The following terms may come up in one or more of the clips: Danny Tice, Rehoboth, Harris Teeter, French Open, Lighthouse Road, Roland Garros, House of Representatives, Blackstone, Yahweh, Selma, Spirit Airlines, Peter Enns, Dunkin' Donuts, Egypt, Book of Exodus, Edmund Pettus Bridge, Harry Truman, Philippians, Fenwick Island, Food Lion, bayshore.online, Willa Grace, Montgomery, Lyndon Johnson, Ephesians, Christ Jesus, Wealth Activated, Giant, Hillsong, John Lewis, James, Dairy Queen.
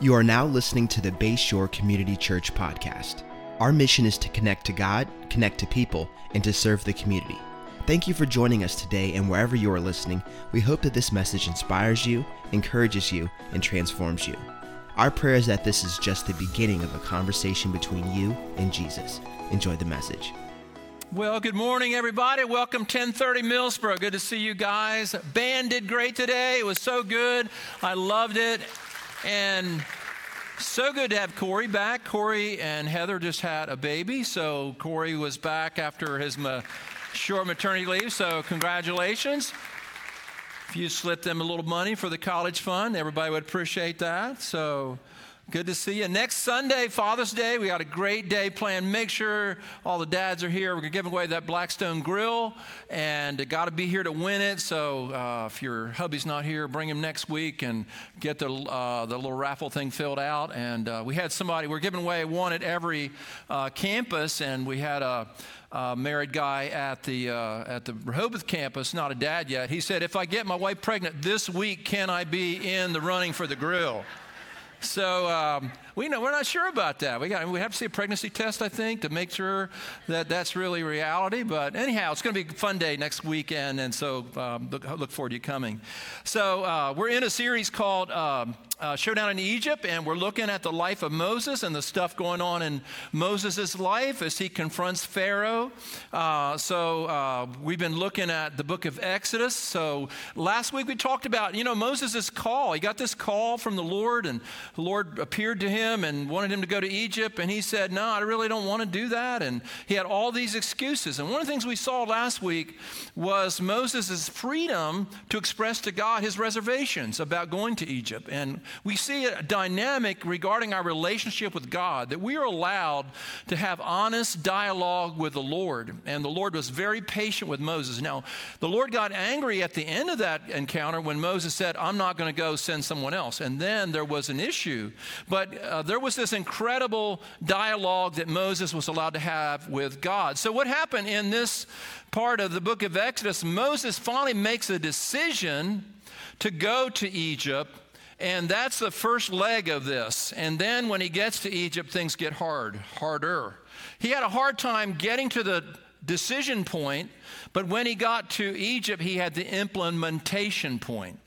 You are now listening to the Bayshore Community Church podcast. Our mission is to connect to God, connect to people, and to serve the community. Thank you for joining us today, and wherever you are listening, we hope that this message inspires you, encourages you, and transforms you. Our prayer is that this is just the beginning of a conversation between you and Jesus. Enjoy the message. Well, good morning, everybody. Welcome 1030 Millsboro. Good to see you guys. Band did great today. It was so good. I loved it. And so good to have Corey back. Corey and Heather just had a baby, so Corey was back after his short maternity leave, so congratulations. If you slipped them a little money for the college fund, everybody would appreciate that, so good to see you. Next Sunday, Father's Day, we got a great day planned. Make sure all the dads are here. We're going to give away that Blackstone grill, and got to be here to win it. So if your hubby's not here, bring him next week and get the little raffle thing filled out. And we had somebody, we're giving away one at every campus, and we had a married guy at the Rehoboth campus, not a dad yet. He said, if I get my wife pregnant this week, can I be in the running for the grill? So we're not sure about that. We have to see a pregnancy test, I think, to make sure that that's really reality. But anyhow, it's going to be a fun day next weekend, and so look forward to you coming. So we're in a series called Showdown in Egypt, and we're looking at the life of Moses and the stuff going on in Moses' life as he confronts Pharaoh. We've been looking at the Book of Exodus. So last week we talked about, Moses' call. He got this call from the Lord, and the Lord appeared to him and wanted him to go to Egypt, and he said, no, I really don't want to do that, and he had all these excuses. And one of the things we saw last week was Moses' freedom to express to God his reservations about going to Egypt. And we see a dynamic regarding our relationship with God, that we are allowed to have honest dialogue with the Lord, and the Lord was very patient with Moses. Now, the Lord got angry at the end of that encounter when Moses said, I'm not going to go, send someone else, and then there was an issue. But there was this incredible dialogue that Moses was allowed to have with God. So what happened in this part of the Book of Exodus, Moses finally makes a decision to go to Egypt, and that's the first leg of this. And then when he gets to Egypt, things get harder. He had a hard time getting to the decision point, but when he got to Egypt, he had the implementation point.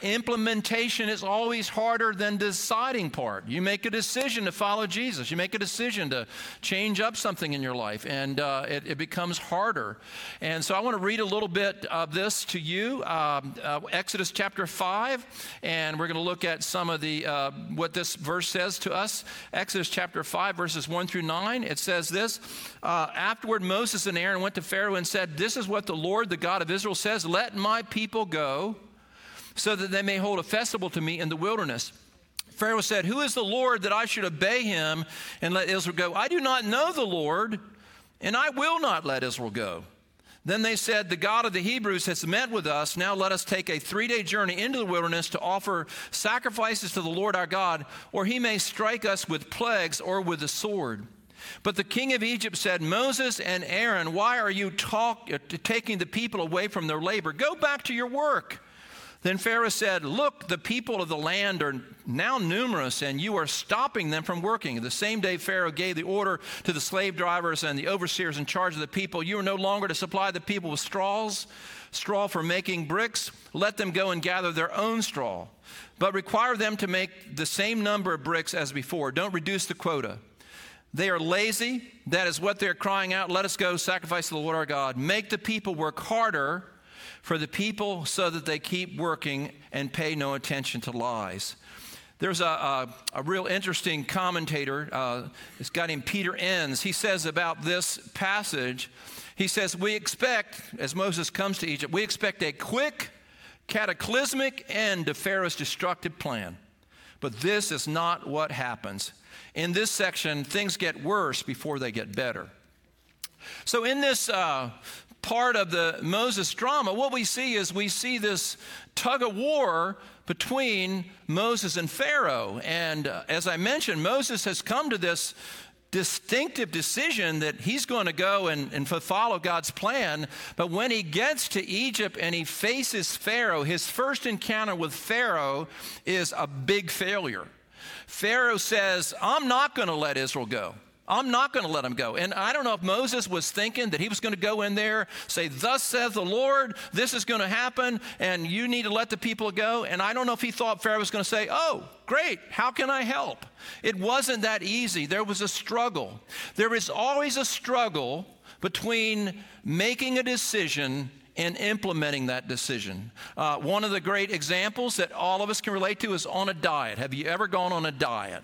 Implementation is always harder than deciding part. You make a decision to follow Jesus. You make a decision to change up something in your life, and it becomes harder. And so I want to read a little bit of this to you, Exodus chapter 5, and we're going to look at some of the what this verse says to us. Exodus chapter 5, verses 1 through 9, it says this, afterward Moses and Aaron went to Pharaoh and said, this is what the Lord, the God of Israel, says, let my people go, so that they may hold a festival to me in the wilderness. Pharaoh said, who is the Lord that I should obey him and let Israel go? I do not know the Lord, and I will not let Israel go. Then they said, the God of the Hebrews has met with us. Now let us take a 3-day journey into the wilderness to offer sacrifices to the Lord our God, or he may strike us with plagues or with the sword. But the king of Egypt said, Moses and Aaron, why are you taking the people away from their labor? Go back to your work. Then Pharaoh said, look, the people of the land are now numerous, and you are stopping them from working. The same day Pharaoh gave the order to the slave drivers and the overseers in charge of the people, you are no longer to supply the people with straw for making bricks. Let them go and gather their own straw, but require them to make the same number of bricks as before. Don't reduce the quota. They are lazy. That is what they're crying out. Let us go sacrifice to the Lord our God. Make the people work harder for the people, so that they keep working and pay no attention to lies. There's a real interesting commentator, this guy named Peter Enns. He says about this passage, he says, we expect, as Moses comes to Egypt, we expect a quick, cataclysmic end to Pharaoh's destructive plan. But this is not what happens. In this section, things get worse before they get better. So in this part of the Moses drama, what we see is this tug of war between Moses and Pharaoh. And as I mentioned, Moses has come to this distinctive decision that he's going to go and follow God's plan. But when he gets to Egypt and he faces Pharaoh, his first encounter with Pharaoh is a big failure. Pharaoh says, I'm not going to let Israel go. I'm not going to let them go. And I don't know if Moses was thinking that he was going to go in there, say, thus saith the Lord, this is going to happen, and you need to let the people go. And I don't know if he thought Pharaoh was going to say, oh, great, how can I help? It wasn't that easy. There was a struggle. There is always a struggle between making a decision and implementing that decision. One of the great examples that all of us can relate to is on a diet. Have you ever gone on a diet?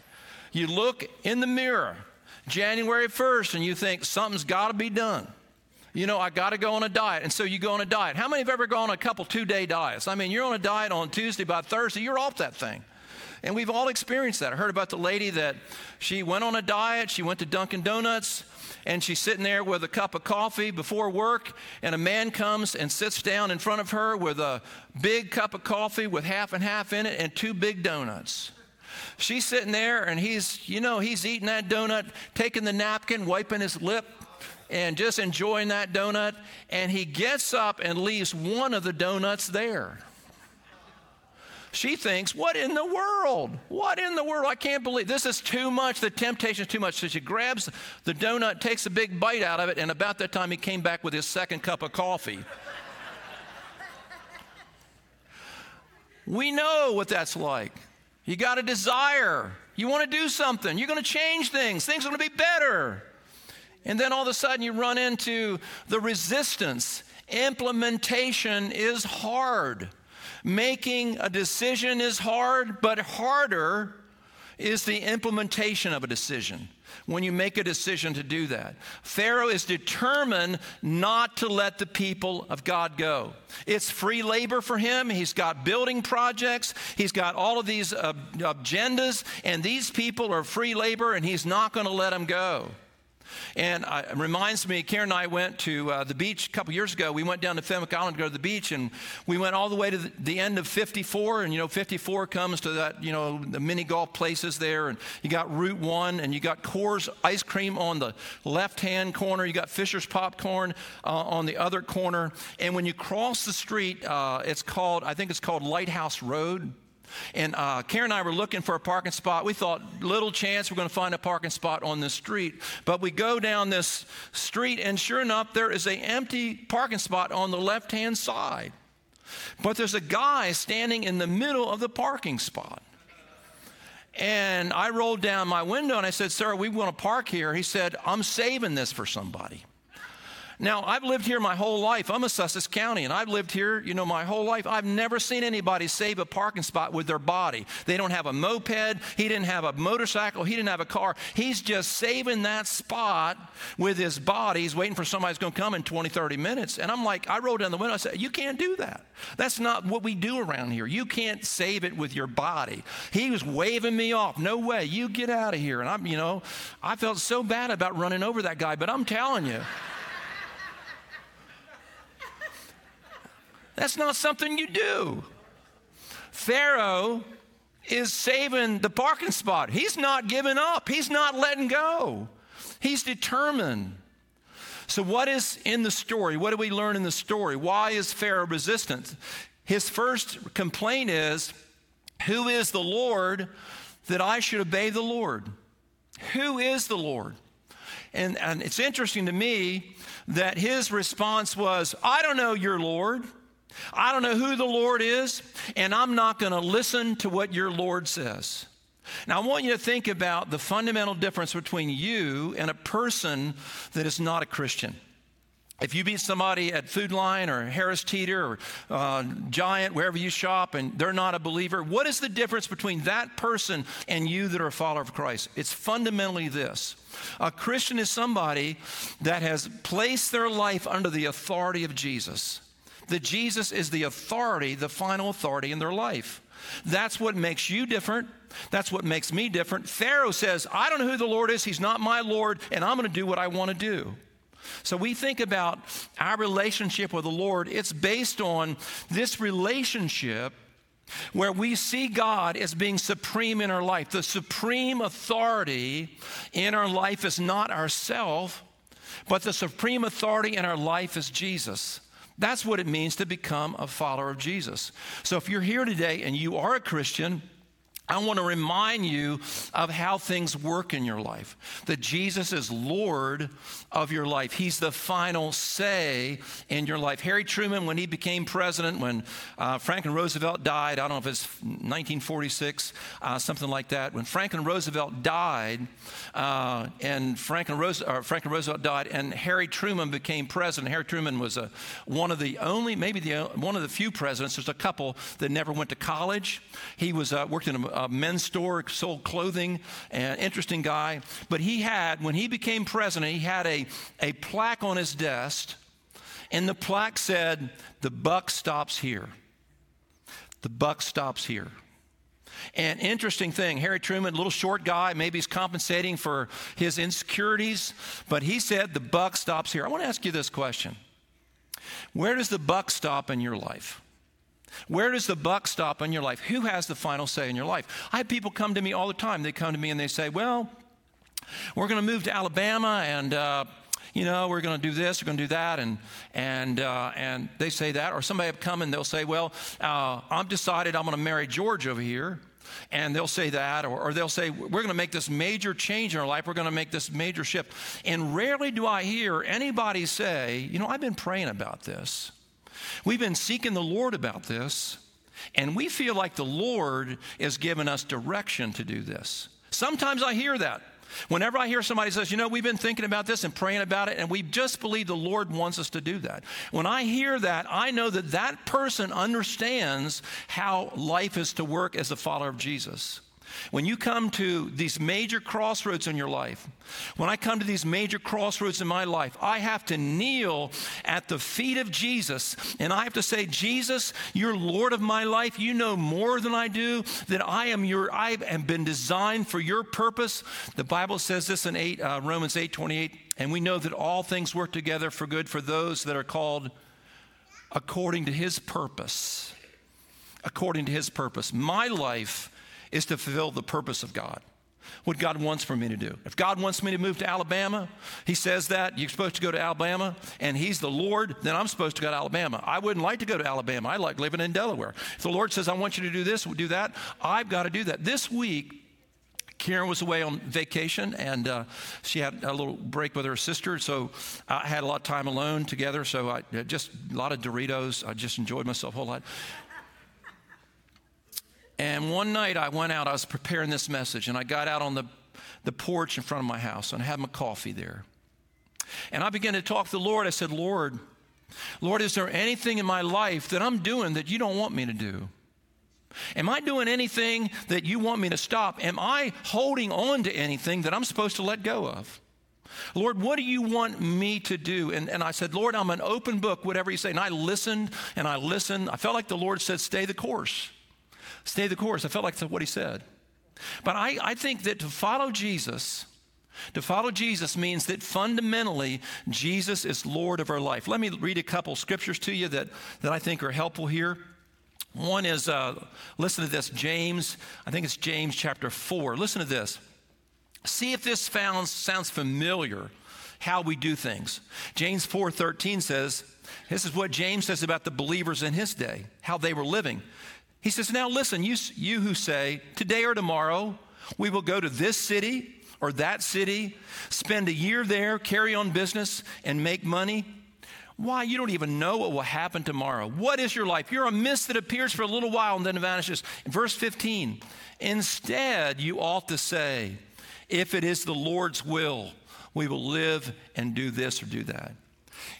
You look in the mirror January 1st and you think something's got to be done. You know, I got to go on a diet. And so you go on a diet. How many have ever gone on a couple two-day diets? I mean, you're on a diet on Tuesday, by Thursday, you're off that thing. And we've all experienced that. I heard about the lady that she went on a diet. She went to Dunkin' Donuts and she's sitting there with a cup of coffee before work, and a man comes and sits down in front of her with a big cup of coffee with half and half in it and two big donuts. She's sitting there and he's eating that donut, taking the napkin, wiping his lip, and just enjoying that donut. And he gets up and leaves one of the donuts there. She thinks, what in the world? What in the world? I can't believe this is too much. The temptation is too much. So she grabs the donut, takes a big bite out of it, and about that time he came back with his second cup of coffee. We know what that's like. You got a desire. You want to do something. You're going to change things. Things are going to be better. And then all of a sudden you run into the resistance. Implementation is hard. Making a decision is hard, but harder is the implementation of a decision. When you make a decision to do that, Pharaoh is determined not to let the people of God go. It's free labor for him. He's got building projects. He's got all of these agendas, and these people are free labor, and he's not going to let them go. And it reminds me, Karen and I went to the beach a couple years ago. We went down to Fenwick Island to go to the beach, and we went all the way to the end of 54. And, 54 comes to that, the mini golf places there. And you got Route 1, and you got Coors ice cream on the left-hand corner. You got Fisher's Popcorn on the other corner. And when you cross the street, it's called Lighthouse Road. And Karen and I were looking for a parking spot. We thought, little chance we're going to find a parking spot on this street. But we go down this street, and sure enough, there is an empty parking spot on the left-hand side. But there's a guy standing in the middle of the parking spot. And I rolled down my window, and I said, sir, we want to park here. He said, I'm saving this for somebody. Now, I've lived here my whole life. I'm a Sussex County, and I've lived here, my whole life. I've never seen anybody save a parking spot with their body. They don't have a moped. He didn't have a motorcycle. He didn't have a car. He's just saving that spot with his body. He's waiting for somebody who's going to come in 20, 30 minutes. And I'm like, I rolled down the window. I said, you can't do that. That's not what we do around here. You can't save it with your body. He was waving me off. No way. You get out of here. And I'm, I felt so bad about running over that guy, but I'm telling you. That's not something you do. Pharaoh is saving the parking spot. He's not giving up. He's not letting go. He's determined. So what is in the story? What do we learn in the story? Why is Pharaoh resistant? His first complaint is, who is the Lord that I should obey the Lord? Who is the Lord? And it's interesting to me that his response was, I don't know your Lord. I don't know who the Lord is, and I'm not going to listen to what your Lord says. Now, I want you to think about the fundamental difference between you and a person that is not a Christian. If you meet somebody at Food Lion or Harris Teeter or Giant, wherever you shop, and they're not a believer, what is the difference between that person and you that are a follower of Christ? It's fundamentally this. A Christian is somebody that has placed their life under the authority of Jesus. That Jesus is the authority, the final authority in their life. That's what makes you different. That's what makes me different. Pharaoh says, I don't know who the Lord is. He's not my Lord, and I'm going to do what I want to do. So we think about our relationship with the Lord. It's based on this relationship where we see God as being supreme in our life. The supreme authority in our life is not ourselves, but the supreme authority in our life is Jesus. That's what it means to become a follower of Jesus. So if you're here today and you are a Christian, I want to remind you of how things work in your life, that Jesus is Lord of your life. He's the final say in your life. Harry Truman, when he became president, when Franklin Roosevelt died, I don't know if it's 1946, something like that. When Franklin Roosevelt died, and Harry Truman became president. Harry Truman was one of the few presidents. There's a couple that never went to college. He was worked in a men's store, sold clothing, an interesting guy. But he had, when he became president, he had a plaque on his desk, and the plaque said, "The buck stops here. The buck stops here." And interesting thing, Harry Truman, little short guy, maybe he's compensating for his insecurities, but he said the buck stops here. I want to ask you this question. Where does the buck stop in your life? Where does the buck stop in your life? Who has the final say in your life? I have people come to me all the time. They come to me and they say, well, we're going to move to Alabama and, we're going to do this, we're going to do that, and they say that. Or somebody will come and they'll say, well, I've decided I'm going to marry George over here, and they'll say that. Or they'll say, we're going to make this major change in our life, we're going to make this major shift. And rarely do I hear anybody say, I've been praying about this. We've been seeking the Lord about this, and we feel like the Lord has given us direction to do this. Sometimes I hear that. Whenever I hear somebody says, we've been thinking about this and praying about it, and we just believe the Lord wants us to do that. When I hear that, I know that that person understands how life is to work as a follower of Jesus. When you come to these major crossroads in your life, when I come to these major crossroads in my life, I have to kneel at the feet of Jesus, and I have to say, Jesus, you're Lord of my life. You know more than I do, that I have been designed for your purpose. The Bible says this in Romans 8:28, and we know that all things work together for good for those that are called according to his purpose. According to his purpose. My life is to fulfill the purpose of God, what God wants for me to do. If God wants me to move to Alabama, he says that, you're supposed to go to Alabama, and he's the Lord, then I'm supposed to go to Alabama. I wouldn't like to go to Alabama. I like living in Delaware. If the Lord says, I want you to do this, do that, I've got to do that. This week, Karen was away on vacation, and she had a little break with her sister, so I had a lot of time alone together, so I just a lot of Doritos. I just enjoyed myself a whole lot. And one night I went out, I was preparing this message, and I got out on the porch in front of my house, and I had my coffee there. And I began to talk to the Lord. I said, Lord, is there anything in my life that I'm doing that you don't want me to do? Am I doing anything that you want me to stop? Am I holding on to anything that I'm supposed to let go of? Lord, what do you want me to do? And I said, Lord, I'm an open book, whatever you say. And I listened, and I listened. I felt like the Lord said, stay the course. Stay the course. I felt like that's what he said. But I think that to follow Jesus means that fundamentally Jesus is Lord of our life. Let me read a couple scriptures to you that I think are helpful here. One is, listen to this, James. I think it's James chapter 4. Listen to this. See if this sounds familiar, how we do things. James 4:13 says, this is what James says about the believers in his day, how they were living. He says, now listen, you who say, today or tomorrow, we will go to this city or that city, spend a year there, carry on business, and make money. Why, you don't even know what will happen tomorrow. What is your life? You're a mist that appears for a little while and then vanishes. Verse 15, instead you ought to say, if it is the Lord's will, we will live and do this or do that.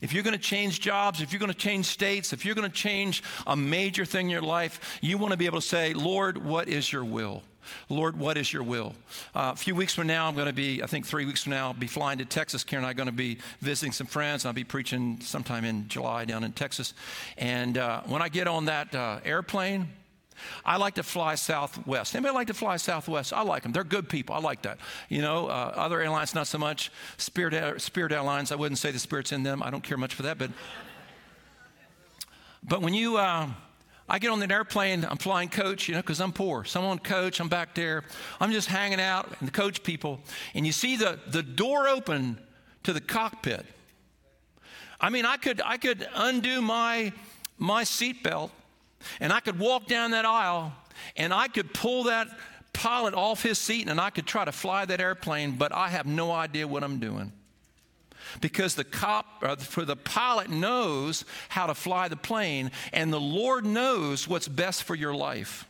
If you're going to change jobs, if you're going to change states, if you're going to change a major thing in your life, you want to be able to say, Lord, what is your will? Lord, what is your will? A few weeks from now, 3 weeks from now, I'll be flying to Texas. Karen and I are going to be visiting some friends. I'll be preaching sometime in July down in Texas. And when I get on that airplane, I like to fly Southwest. Anybody like to fly Southwest? I like them. They're good people. I like that. Other airlines, not so much. Spirit Airlines, I wouldn't say the Spirit's in them. I don't care much for that. But when you... I get on an airplane, I'm flying coach, because I'm poor. So I'm on coach, I'm back there. I'm just hanging out and the coach people. And you see the door open to the cockpit. I mean, I could undo my seatbelt, and I could walk down that aisle, and I could pull that pilot off his seat and I could try to fly that airplane, but I have no idea what I'm doing. Because the pilot knows how to fly the plane, and the Lord knows what's best for your life.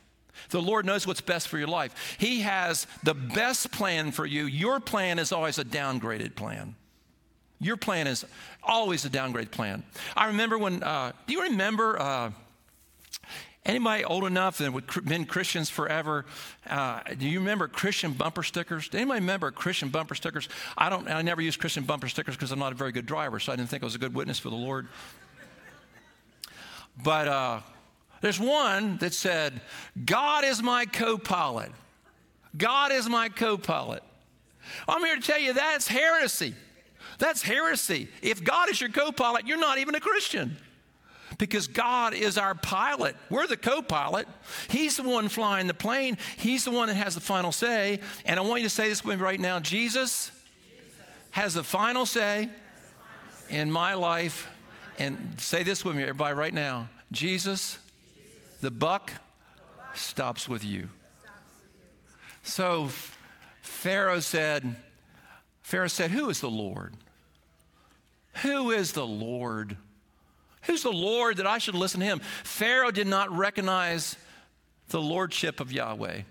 The Lord knows what's best for your life. He has the best plan for you. Your plan is always a downgraded plan. Your plan is always a downgrade plan. I remember when, do you remember, anybody old enough that have been Christians forever, do you remember Christian bumper stickers? Does anybody remember Christian bumper stickers? I never used Christian bumper stickers because I'm not a very good driver, so I didn't think I was a good witness for the Lord. But there's one that said, God is my co-pilot. God is my co-pilot. I'm here to tell you that's heresy. That's heresy. If God is your co-pilot, you're not even a Christian, because God is our pilot. We're the co-pilot. He's the one flying the plane. He's the one that has the final say. And I want you to say this with me right now. Jesus has the final say in my life. And say this with me, everybody, right now. Jesus, the buck stops with you. So Pharaoh said, who is the Lord? Who is the Lord? Who's the Lord that I should listen to him? Pharaoh did not recognize the lordship of Yahweh.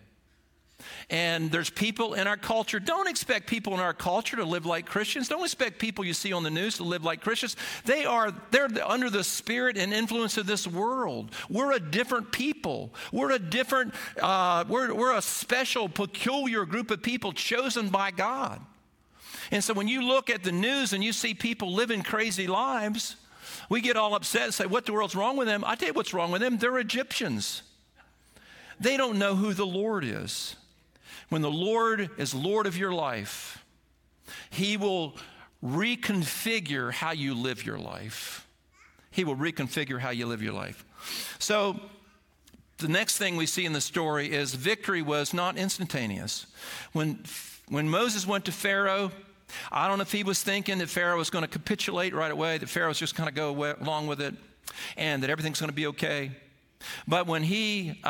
And there's people in our culture. Don't expect people in our culture to live like Christians. Don't expect people you see on the news to live like Christians. They're under the spirit and influence of this world. We're a different people. We're a different, we're a special, peculiar group of people chosen by God. And so when you look at the news and you see people living crazy lives, we get all upset and say, what the world's wrong with them? I tell you what's wrong with them. They're Egyptians. They don't know who the Lord is. When the Lord is Lord of your life, he will reconfigure how you live your life. He will reconfigure how you live your life. So the next thing we see in the story is victory was not instantaneous. When Moses went to Pharaoh, I don't know if he was thinking that Pharaoh was going to capitulate right away, that Pharaoh's just going to go along with it, and that everything's going to be okay. But when he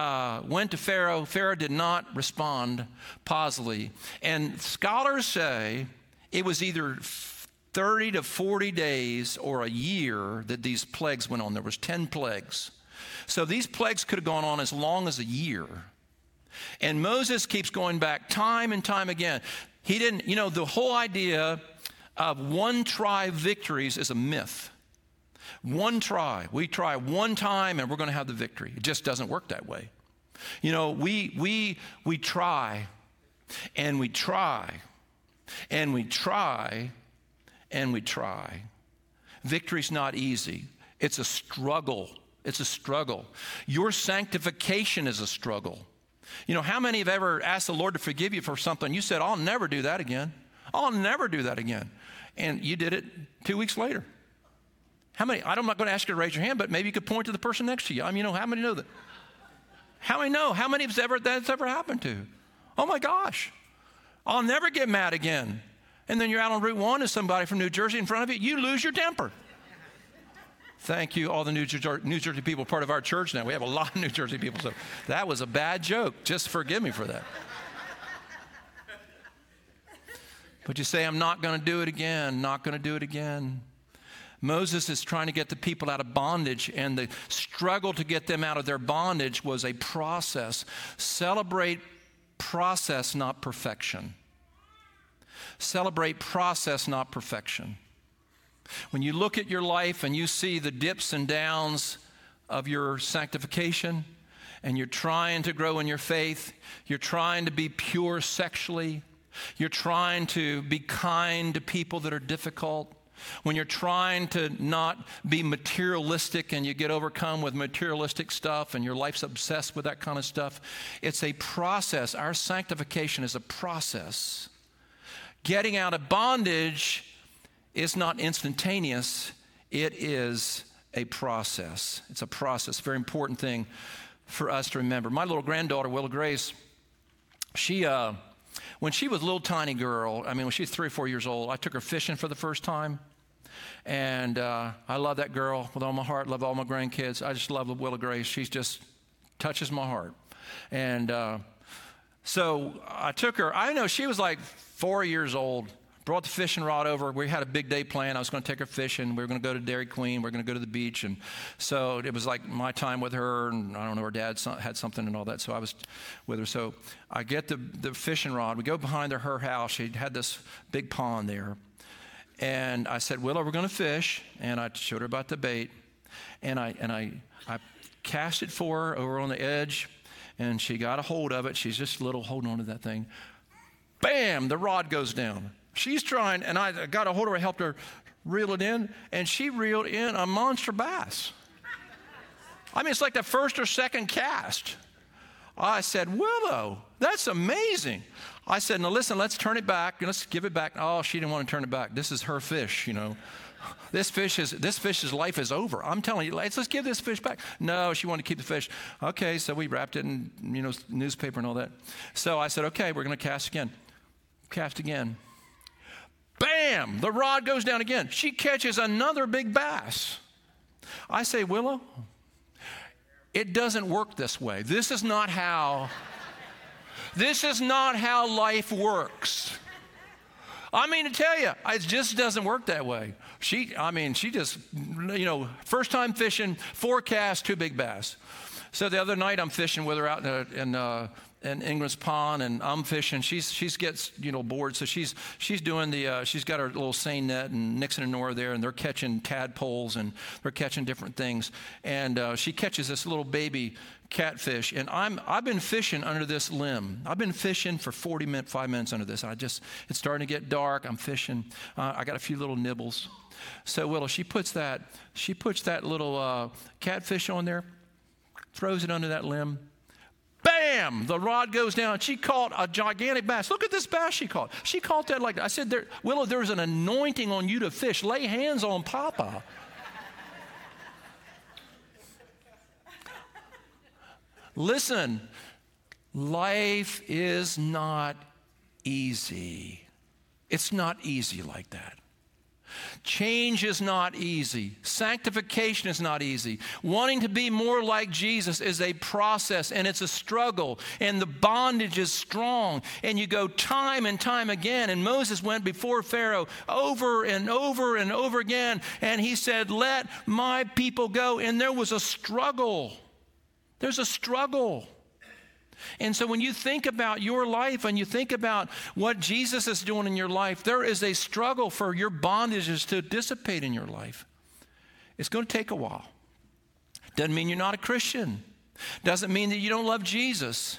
went to Pharaoh, Pharaoh did not respond positively. And scholars say it was either 30 to 40 days or a year that these plagues went on. There was 10 plagues. So these plagues could have gone on as long as a year. And Moses keeps going back time and time again. He didn't, the whole idea of one try victories is a myth. One try. We try one time and we're going to have the victory. It just doesn't work that way. We try and we try and we try and we try. Victory's not easy. It's a struggle. It's a struggle. Your sanctification is a struggle. How many have ever asked the Lord to forgive you for something? You said, I'll never do that again. I'll never do that again. And you did it 2 weeks later. How many? I'm not going to ask you to raise your hand, but maybe you could point to the person next to you. How many know that? How many know? How many that's ever happened to? Oh, my gosh. I'll never get mad again. And then you're out on Route 1 and somebody from New Jersey in front of you. You lose your temper. Thank you, all the New Jersey people, part of our church now. We have a lot of New Jersey people, so that was a bad joke. Just forgive me for that. But you say, I'm not going to do it again, not going to do it again. Moses is trying to get the people out of bondage, and the struggle to get them out of their bondage was a process. Celebrate process, not perfection. Celebrate process, not perfection. When you look at your life and you see the dips and downs of your sanctification, and you're trying to grow in your faith, you're trying to be pure sexually, you're trying to be kind to people that are difficult, when you're trying to not be materialistic and you get overcome with materialistic stuff and your life's obsessed with that kind of stuff, it's a process. Our sanctification is a process. Getting out of bondage, it's not instantaneous. It is a process. It's a process. Very important thing for us to remember. My little granddaughter, Willa Grace, she, when she was a little tiny girl, when she was 3 or 4 years old, I took her fishing for the first time. And I love that girl with all my heart, love all my grandkids. I just love Willa Grace. She just touches my heart. And So I took her. I know she was like 4 years old. Brought the fishing rod over. We had a big day planned. I was going to take her fishing. We were going to go to Dairy Queen. We were going to go to the beach. And so it was like my time with her. And I don't know, her dad had something and all that. So I was with her. So I get the fishing rod. We go behind her house. She had this big pond there. And I said, Willa, we're going to fish. And I showed her about the bait. And I cast it for her over on the edge. And she got a hold of it. She's just little holding on to that thing. Bam, the rod goes down. She's trying, and I got a hold of her, helped her reel it in, and she reeled in a monster bass. I mean, it's like the first or second cast. I said, Willow, that's amazing. I said, now listen, let's turn it back. Let's give it back. Oh, she didn't want to turn it back. This is her fish, you know. This fish's life is over. I'm telling you, let's give this fish back. No, she wanted to keep the fish. Okay, so we wrapped it in, you know, newspaper and all that. So I said, okay, we're going to cast again. Cast again. Bam! The rod goes down again. She catches another big bass. I say, Willow, it doesn't work this way. This is not how life works. I mean to tell you, it just doesn't work that way. She just, you know, first time fishing, forecast, two big bass. So the other night I'm fishing with her out in Ingram's Pond, and I'm fishing. She's gets, you know, bored, so she's doing the she's got her little seine net, and Nixon and Nora there, and they're catching tadpoles and they're catching different things, and she catches this little baby catfish, and I've been fishing under this limb. I've been fishing for 5 minutes under this. It's starting to get dark. I'm fishing. I got a few little nibbles. So Willow, she puts that little catfish on there, throws it under that limb. Bam! The rod goes down. She caught a gigantic bass. Look at this bass she caught. She caught that like that. I said, Willow, there's an anointing on you to fish. Lay hands on Papa. Listen, life is not easy. It's not easy like that. Change is not easy. Sanctification is not easy. Wanting to be more like Jesus is a process, and it's a struggle, and the bondage is strong, and you go time and time again. And Moses went before Pharaoh over and over and over again, and he said, let my people go. And there was a struggle. There's a struggle. And so when you think about your life and you think about what Jesus is doing in your life, there is a struggle for your bondages to dissipate in your life. It's going to take a while. Doesn't mean you're not a Christian. Doesn't mean that you don't love Jesus.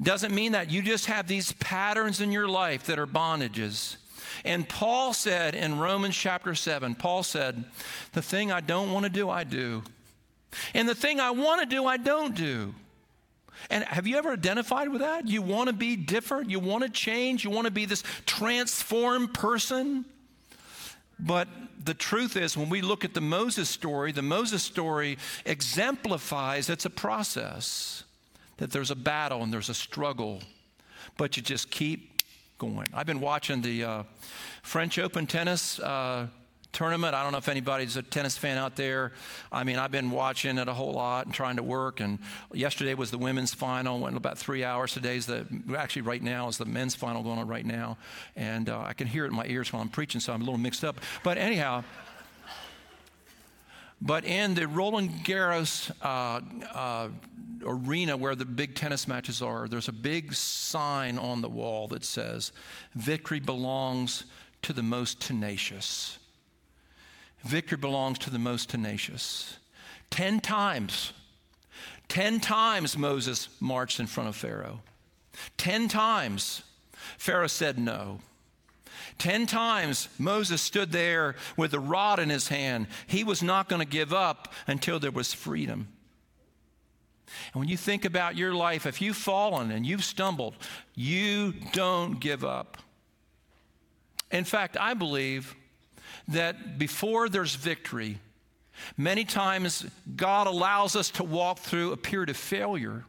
Doesn't mean that you just have these patterns in your life that are bondages. And Paul said in Romans chapter 7, Paul said, the thing I don't want to do, I do. And the thing I want to do, I don't do. And have you ever identified with that? You want to be different. You want to change. You want to be this transformed person. But the truth is, when we look at the Moses story exemplifies it's a process, that there's a battle and there's a struggle, but you just keep going. I've been watching the French Open tennis tournament. I don't know if anybody's a tennis fan out there. I mean, I've been watching it a whole lot and trying to work. And yesterday was the women's final, went about 3 hours. Actually right now is the men's final going on right now. And I can hear it in my ears while I'm preaching, so I'm a little mixed up. But anyhow, but in the Roland Garros arena where the big tennis matches are, there's a big sign on the wall that says, victory belongs to the most tenacious. Victory belongs to the most tenacious. 10 times Moses marched in front of Pharaoh. 10 times Pharaoh said no. 10 times Moses stood there with the rod in his hand. He was not going to give up until there was freedom. And when you think about your life, if you've fallen and you've stumbled, you don't give up. In fact, I believe that before there's victory, many times God allows us to walk through a period of failure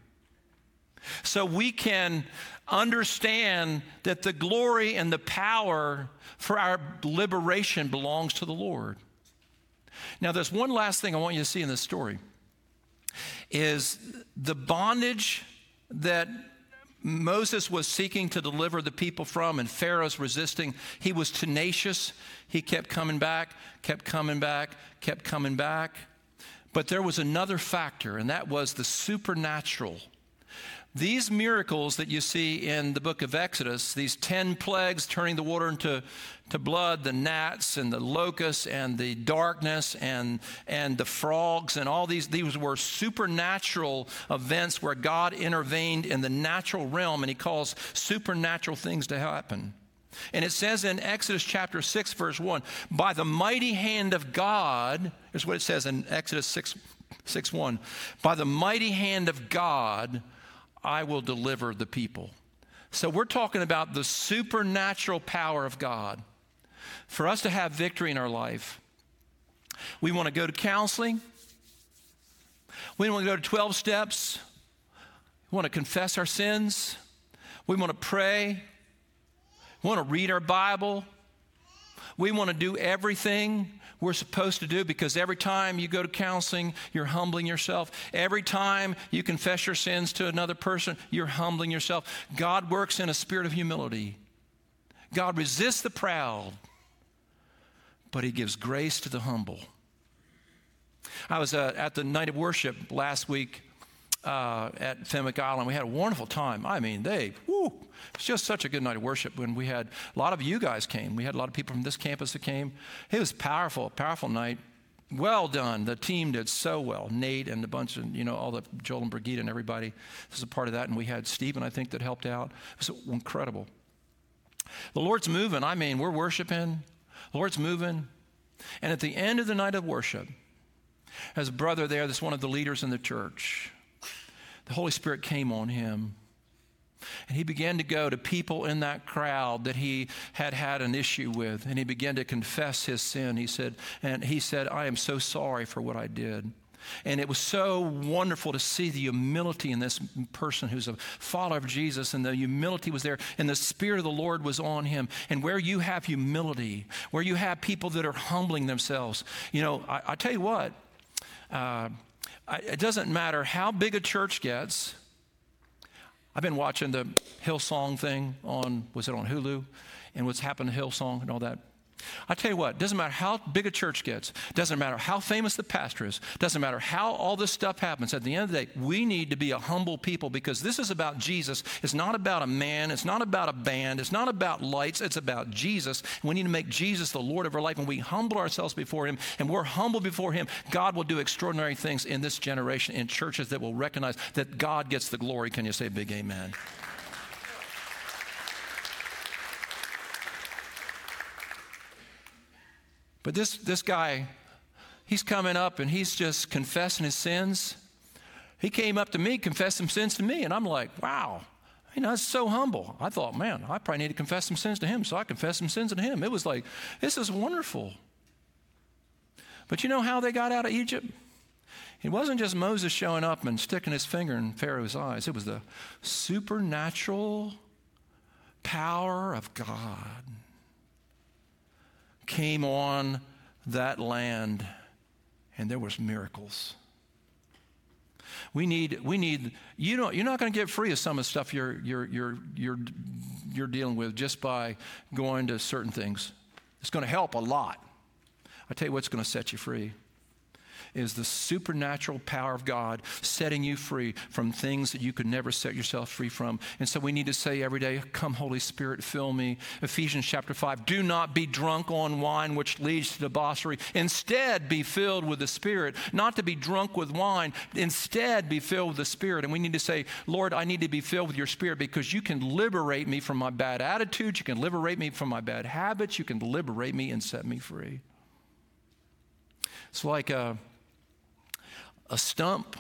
so we can understand that the glory and the power for our liberation belongs to the Lord. Now, there's one last thing I want you to see in this story, is the bondage that Moses was seeking to deliver the people from, and Pharaoh's resisting. He was tenacious. He kept coming back, kept coming back, kept coming back. But there was another factor, and that was the supernatural. These miracles that you see in the book of Exodus, these 10 plagues turning the water into blood, the gnats and the locusts and the darkness and the frogs and all these were supernatural events where God intervened in the natural realm, and he calls supernatural things to happen. And it says in Exodus chapter 6, verse 1, by the mighty hand of God, is what it says in Exodus 6:1, by the mighty hand of God, I will deliver the people. So we're talking about the supernatural power of God. For us to have victory in our life, we want to go to counseling. We want to go to 12 steps. We want to confess our sins. We want to pray. We want to read our Bible. We want to do everything we're supposed to do, because every time you go to counseling, you're humbling yourself. Every time you confess your sins to another person, you're humbling yourself. God works in a spirit of humility. God resists the proud, but he gives grace to the humble. I was at the night of worship last week at Fenwick Island. We had a wonderful time. I mean, it's just such a good night of worship when we had a lot of you guys came. We had a lot of people from this campus that came. It was powerful, a powerful night. Well done. The team did so well. Nate and a bunch of, all the Joel and Brigitte and everybody was a part of that. And we had Stephen, I think, that helped out. It was incredible. The Lord's moving. I mean, we're worshiping. The Lord's moving. And at the end of the night of worship, there's a brother there that's one of the leaders in the church. The Holy Spirit came on him. And he began to go to people in that crowd that he had an issue with, and he began to confess his sin. He said, I am so sorry for what I did. And it was so wonderful to see the humility in this person who's a follower of Jesus, and the humility was there, and the Spirit of the Lord was on him. And where you have humility, where you have people that are humbling themselves, I tell you what, it doesn't matter how big a church gets. I've been watching the Hillsong thing on Hulu, and what's happened to Hillsong and all that. I tell you what, doesn't matter how big a church gets, doesn't matter how famous the pastor is, doesn't matter how all this stuff happens. At the end of the day, we need to be a humble people, because this is about Jesus. It's not about a man. It's not about a band. It's not about lights. It's about Jesus. We need to make Jesus the Lord of our life. When we humble ourselves before him, and we're humble before him, God will do extraordinary things in this generation, in churches that will recognize that God gets the glory. Can you say a big amen? But this guy, he's coming up and he's just confessing his sins. He came up to me, confessed some sins to me, and I'm like, wow, that's so humble. I thought, man, I probably need to confess some sins to him, so I confessed some sins to him. It was like, this is wonderful. But you know how they got out of Egypt? It wasn't just Moses showing up and sticking his finger in Pharaoh's eyes. It was the supernatural power of God came on that land, and there was miracles. We need you're not going to get free of some of the stuff you're dealing with just by going to certain things. It's going to help a lot. I tell you what's going to set you free is the supernatural power of God setting you free from things that you could never set yourself free from. And so we need to say every day, come Holy Spirit, fill me. Ephesians chapter 5, do not be drunk on wine, which leads to debauchery. Instead, be filled with the Spirit. Not to be drunk with wine, instead be filled with the Spirit. And we need to say, Lord, I need to be filled with your Spirit, because you can liberate me from my bad attitudes. You can liberate me from my bad habits. You can liberate me and set me free. It's like a stump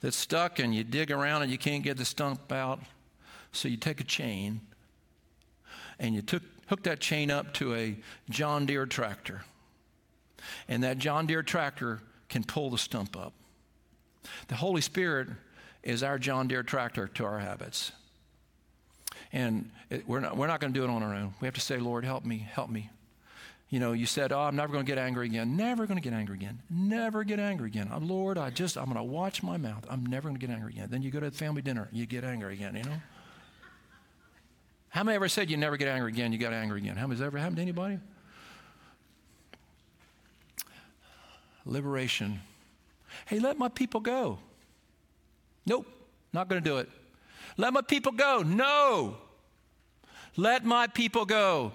that's stuck, and you dig around and you can't get the stump out. So you take a chain and you hook that chain up to a John Deere tractor. And that John Deere tractor can pull the stump up. The Holy Spirit is our John Deere tractor to our habits. And we're not going to do it on our own. We have to say, Lord, help me, help me. You said, I'm never going to get angry again. Never going to get angry again. Never get angry again. Oh, Lord, I'm going to watch my mouth. I'm never going to get angry again. Then you go to family dinner, you get angry again. How many ever said you never get angry again, you got angry again? How many has that ever happened to anybody? Liberation. Hey, let my people go. Nope, not going to do it. Let my people go. No. Let my people go.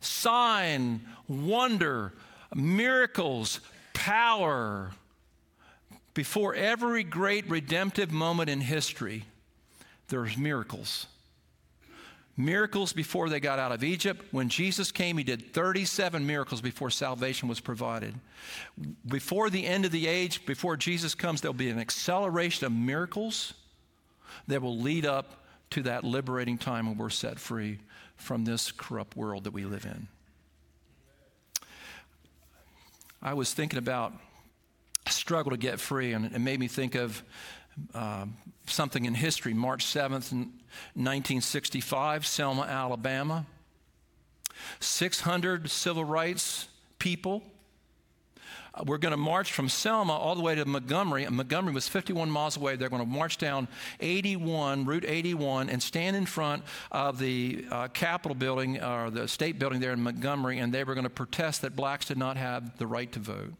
Sign, wonder, miracles, power. Before every great redemptive moment in history, there's miracles. Miracles before they got out of Egypt. When Jesus came, he did 37 miracles before salvation was provided. Before the end of the age, before Jesus comes, there'll be an acceleration of miracles that will lead up to that liberating time when we're set free from this corrupt world that we live in. I was thinking about struggle to get free, and it made me think of something in history. March 7th, 1965, Selma, Alabama. 600 civil rights people. We're going to march from Selma all the way to Montgomery. And Montgomery was 51 miles away. They're going to march down Route 81, and stand in front of the Capitol building, or the state building there in Montgomery, and they were going to protest that blacks did not have the right to vote.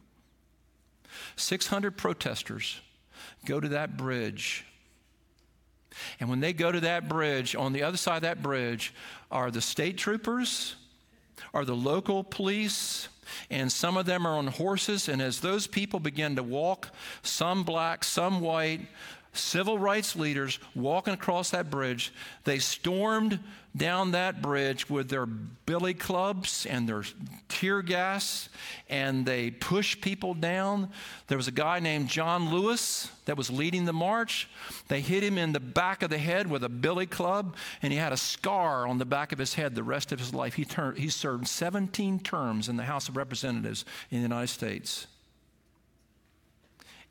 600 protesters go to that bridge. And when they go to that bridge, on the other side of that bridge are the state troopers, are the local police, and some of them are on horses. And as those people begin to walk, some black, some white, civil rights leaders walking across that bridge, they stormed down that bridge with their billy clubs and their tear gas, and they pushed people down. There was a guy named John Lewis that was leading the march. They hit him in the back of the head with a billy club, and he had a scar on the back of his head the rest of his life. He served 17 terms in the House of Representatives in the United States.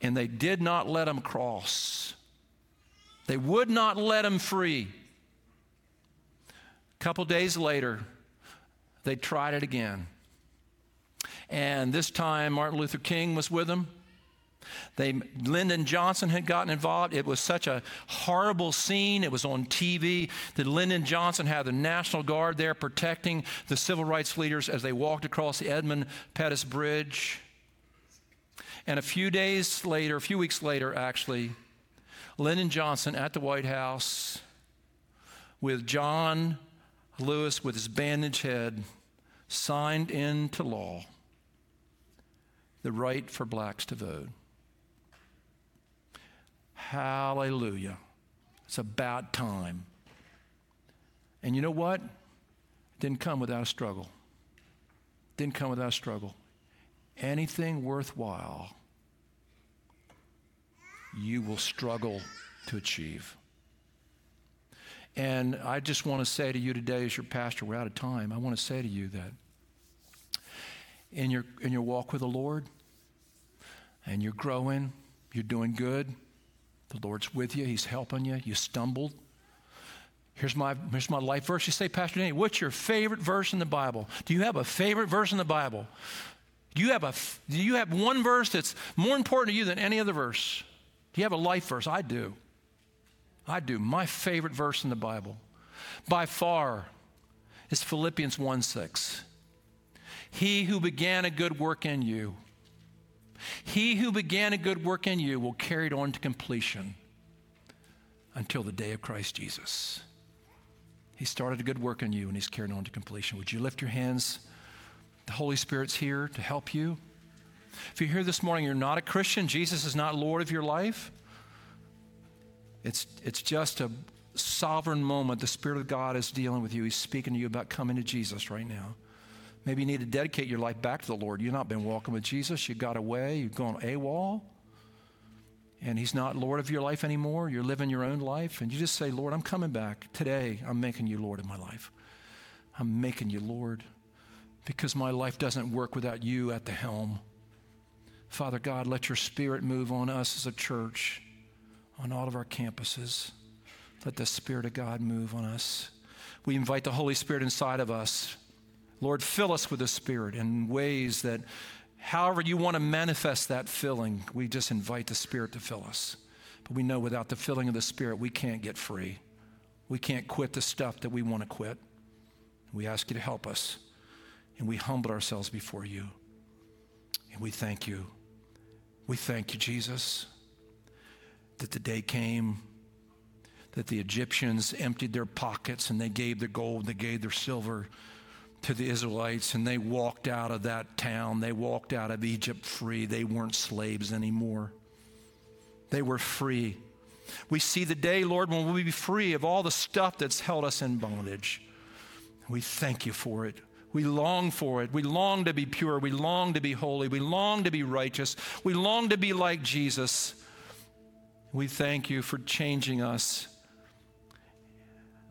And they did not let him cross. They would not let him free. A couple days later, they tried it again. And this time, Martin Luther King was with them. Lyndon Johnson had gotten involved. It was such a horrible scene. It was on TV that Lyndon Johnson had the National Guard there protecting the civil rights leaders as they walked across the Edmund Pettus Bridge. And a few weeks later, actually, Lyndon Johnson at the White House with John Lewis with his bandaged head signed into law the right for blacks to vote. Hallelujah. It's about time. And you know what? It didn't come without a struggle. Anything worthwhile, you will struggle to achieve. And I just want to say to you today, as your pastor, we're out of time. I want to say to you that in your walk with the Lord, and you're growing, you're doing good, the Lord's with you, he's helping you, you stumbled. Here's my life verse. You say, Pastor Danny, what's your favorite verse in the Bible? Do you have a favorite verse in the Bible? Do you have one verse that's more important to you than any other verse? Do you have a life verse? I do. My favorite verse in the Bible, by far, is Philippians 1:6. He who began a good work in you, will carry it on to completion until the day of Christ Jesus. He started a good work in you, and he's carried on to completion. Would you lift your hands? The Holy Spirit's here to help you. If you're here this morning, you're not a Christian, Jesus is not Lord of your life, it's just a sovereign moment. The Spirit of God is dealing with you. He's speaking to you about coming to Jesus right now. Maybe you need to dedicate your life back to the Lord. You've not been walking with Jesus. You got away. You've gone AWOL. And he's not Lord of your life anymore. You're living your own life. And you just say, Lord, I'm coming back. Today, I'm making you Lord of my life. I'm making you Lord, because my life doesn't work without you at the helm. Father God, let your Spirit move on us as a church, on all of our campuses. Let the Spirit of God move on us. We invite the Holy Spirit inside of us. Lord, fill us with the Spirit in ways that, however you want to manifest that filling, we just invite the Spirit to fill us. But we know without the filling of the Spirit, we can't get free. We can't quit the stuff that we want to quit. We ask you to help us, and we humble ourselves before you, and we thank you. We thank you, Jesus, that the day came that the Egyptians emptied their pockets and they gave their gold, they gave their silver to the Israelites, and they walked out of that town. They walked out of Egypt free. They weren't slaves anymore. They were free. We see the day, Lord, when we'll be free of all the stuff that's held us in bondage. We thank you for it. We long for it. We long to be pure. We long to be holy. We long to be righteous. We long to be like Jesus. We thank you for changing us.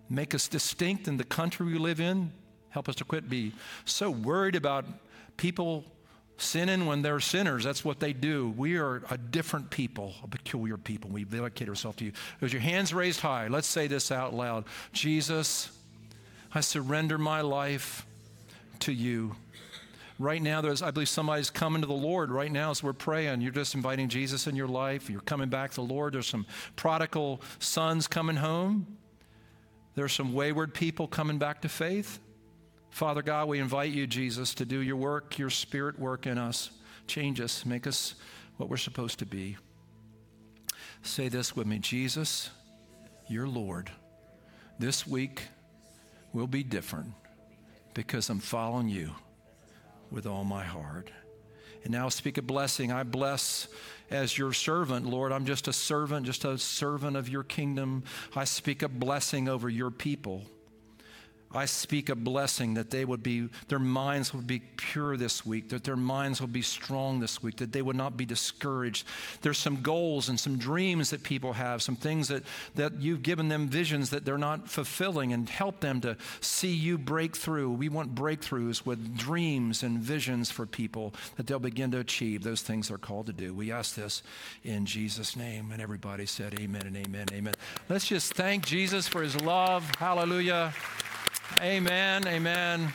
Make us distinct in the country we live in. Help us to quit being so worried about people sinning when they're sinners. That's what they do. We are a different people, a peculiar people. We dedicate ourselves to you. With your hands raised high, let's say this out loud. Jesus, I surrender my life to you. Right now, I believe somebody's coming to the Lord right now as we're praying. You're just inviting Jesus in your life. You're coming back to the Lord. There's some prodigal sons coming home. There's some wayward people coming back to faith. Father God, we invite you, Jesus, to do your work, your spirit work in us. Change us. Make us what we're supposed to be. Say this with me. Jesus, your Lord. This week will be different because I'm following you with all my heart. And now speak a blessing. I bless as your servant, Lord. I'm just a servant of your kingdom. I speak a blessing over your people. I speak a blessing that they would be, their minds would be pure this week, that their minds would be strong this week, that they would not be discouraged. There's some goals and some dreams that people have, some things that you've given them visions that they're not fulfilling, and help them to see you break through. We want breakthroughs with dreams and visions for people that they'll begin to achieve those things they're called to do. We ask this in Jesus' name, and everybody said amen and amen, amen. Let's just thank Jesus for his love. Hallelujah. Amen. Amen.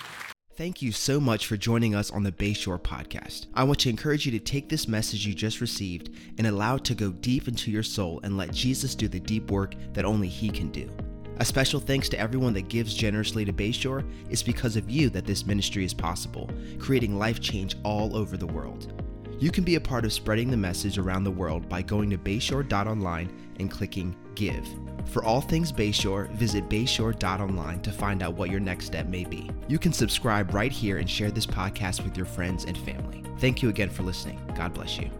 Thank you so much for joining us on the Bayshore Podcast. I want to encourage you to take this message you just received and allow it to go deep into your soul and let Jesus do the deep work that only he can do. A special thanks to everyone that gives generously to Bayshore. It's because of you that this ministry is possible, creating life change all over the world. You can be a part of spreading the message around the world by going to bayshore.online and clicking Give. For all things Bayshore, visit bayshore.online to find out what your next step may be. You can subscribe right here and share this podcast with your friends and family. Thank you again for listening. God bless you.